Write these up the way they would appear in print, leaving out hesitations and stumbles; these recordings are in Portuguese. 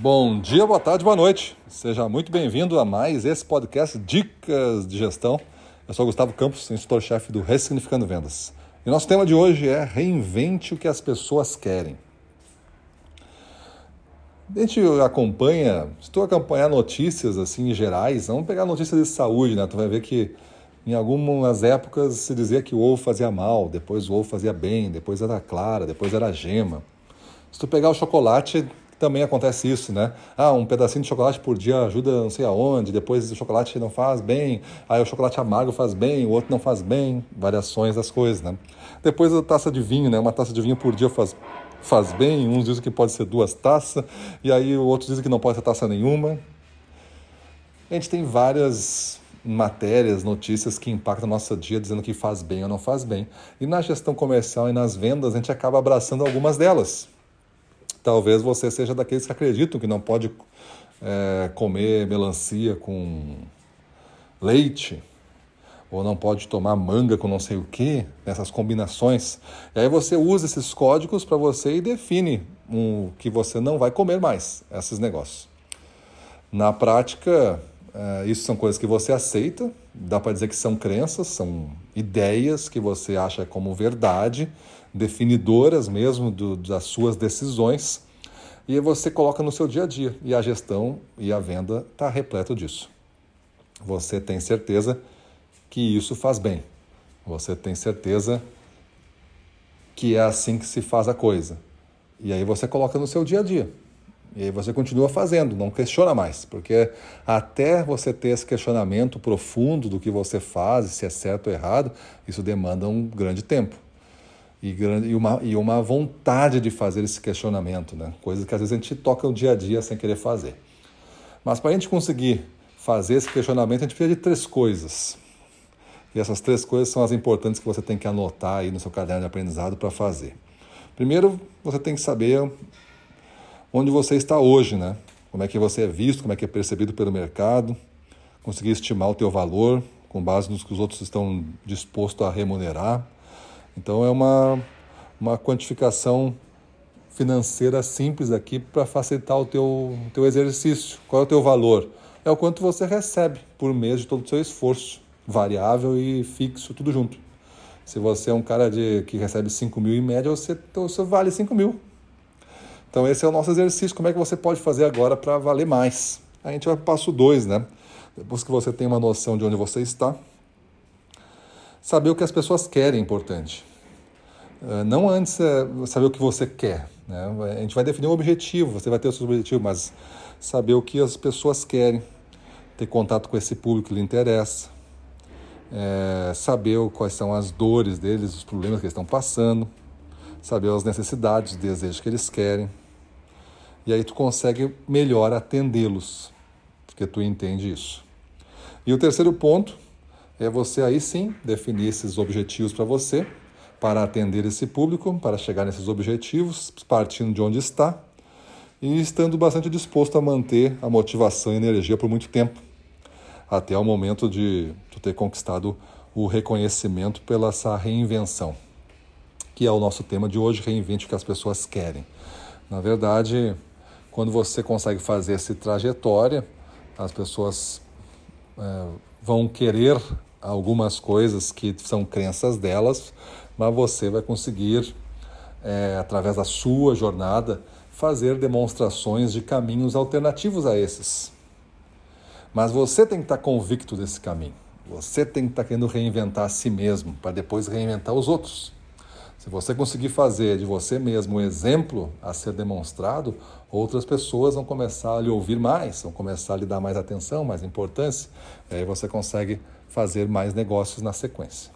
Bom dia, boa tarde, boa noite. Seja muito bem-vindo a mais esse podcast Dicas de Gestão. Eu sou Gustavo Campos, instrutor-chefe do Ressignificando Vendas. E nosso tema de hoje é reinvente o que as pessoas querem. A gente acompanha, se tu acompanhar notícias assim, em gerais, vamos pegar notícias de saúde, né? Tu vai ver que em algumas épocas se dizia que o ovo fazia mal, depois o ovo fazia bem, depois era clara, depois era gema. Se tu pegar o chocolate... também acontece isso, né? Ah, um pedacinho de chocolate por dia ajuda não sei aonde, depois o chocolate não faz bem, aí o chocolate amargo faz bem, o outro não faz bem, variações das coisas, né? Depois a taça de vinho, né? Uma taça de vinho por dia faz bem, uns dizem que pode ser 2 taças, e aí outros dizem que não pode ser taça nenhuma. A gente tem várias matérias, notícias que impactam o nosso dia, dizendo que faz bem ou não faz bem. E na gestão comercial e nas vendas, a gente acaba abraçando algumas delas. Talvez você seja daqueles que acreditam que não pode comer melancia com leite, ou não pode tomar manga com não sei o que, nessas combinações. E aí você usa esses códigos para você e define que você não vai comer mais esses negócios. Na prática, isso são coisas que você aceita, dá para dizer que são crenças, são ideias que você acha como verdade, definidoras mesmo das suas decisões, e você coloca no seu dia a dia, e a gestão e a venda está repleto disso. Você tem certeza que isso faz bem, você tem certeza que é assim que se faz a coisa, e aí você coloca no seu dia a dia, e aí você continua fazendo, não questiona mais, porque até você ter esse questionamento profundo do que você faz, se é certo ou errado, isso demanda um grande tempo. E uma vontade de fazer esse questionamento, né? Coisas que às vezes a gente toca o dia a dia sem querer fazer. Mas para a gente conseguir fazer esse questionamento, a gente precisa de 3 coisas. E essas 3 coisas são as importantes que você tem que anotar aí no seu caderno de aprendizado para fazer. Primeiro, você tem que saber onde você está hoje, né? Como é que você é visto, como é que é percebido pelo mercado, conseguir estimar o teu valor com base nos que os outros estão dispostos a remunerar. Então é uma quantificação financeira simples aqui para facilitar o teu exercício. Qual é o teu valor? É o quanto você recebe por mês de todo o seu esforço, variável e fixo, tudo junto. Se você é um cara que recebe 5 mil em média, você vale 5 mil. Então esse é o nosso exercício. Como é que você pode fazer agora para valer mais? A gente vai para o passo 2, né? Depois que você tem uma noção de onde você está, saber o que as pessoas querem é importante. Não antes saber o que você quer, né? A gente vai definir um objetivo, você vai ter o seu objetivo, mas saber o que as pessoas querem, ter contato com esse público que lhe interessa, saber quais são as dores deles, os problemas que eles estão passando, saber as necessidades, os desejos que eles querem. E aí tu consegue melhor atendê-los, porque tu entende isso. E o terceiro ponto é você aí sim definir esses objetivos para você, para atender esse público, para chegar nesses objetivos, partindo de onde está e estando bastante disposto a manter a motivação e energia por muito tempo, até o momento de tu ter conquistado o reconhecimento pela essa reinvenção, que é o nosso tema de hoje, reinvente o que as pessoas querem. Na verdade, quando você consegue fazer essa trajetória, as pessoas vão querer algumas coisas que são crenças delas, mas você vai conseguir, através da sua jornada, fazer demonstrações de caminhos alternativos a esses. Mas você tem que estar convicto desse caminho. Você tem que estar querendo reinventar a si mesmo, para depois reinventar os outros. Se você conseguir fazer de você mesmo um exemplo a ser demonstrado, outras pessoas vão começar a lhe ouvir mais, vão começar a lhe dar mais atenção, mais importância, e aí você consegue fazer mais negócios na sequência.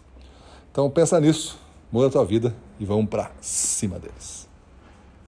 Então pensa nisso, muda a tua vida e vamos para cima deles.